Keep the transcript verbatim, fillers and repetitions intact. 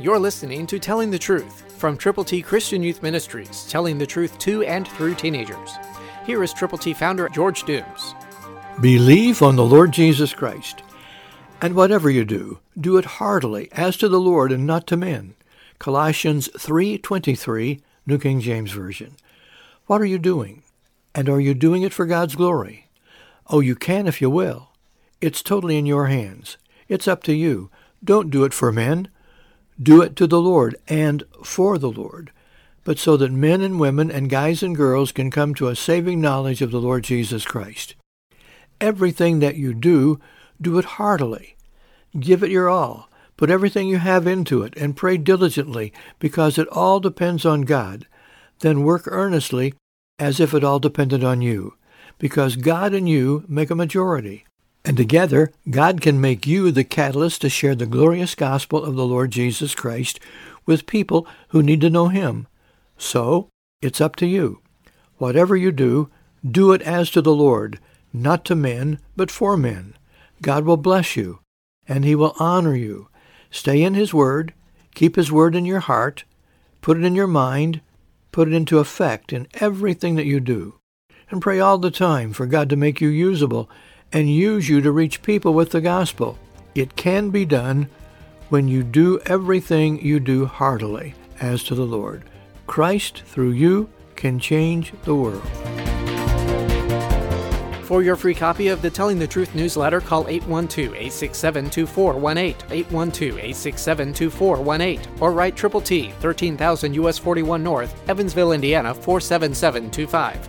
You're listening to Telling the Truth from Triple T Christian Youth Ministries, telling the truth to and through teenagers. Here is Triple T founder George Dooms. Believe on the Lord Jesus Christ. And whatever you do, do it heartily, as to the Lord and not to men. Colossians three twenty-three, New King James Version. What are you doing? And are you doing it for God's glory? Oh, you can if you will. It's totally in your hands. It's up to you. Don't do it for men. Do it to the Lord and for the Lord, but so that men and women and guys and girls can come to a saving knowledge of the Lord Jesus Christ. Everything that you do, do it heartily. Give it your all. Put everything you have into it and pray diligently, because it all depends on God. Then work earnestly as if it all depended on you, because God and you make a majority. And together, God can make you the catalyst to share the glorious gospel of the Lord Jesus Christ with people who need to know Him. So, it's up to you. Whatever you do, do it as to the Lord, not to men, but for men. God will bless you, and He will honor you. Stay in His Word, keep His Word in your heart, put it in your mind, put it into effect in everything that you do. And pray all the time for God to make you usable and use you to reach people with the gospel. It can be done when you do everything you do heartily as to the Lord. Christ, through you, can change the world. For your free copy of the Telling the Truth newsletter, call eight one two, eight six seven, two four one eight, eight one two, eight six seven, two four one eight, or write Triple T, thirteen thousand U S forty-one North, Evansville, Indiana, four seven seven two five.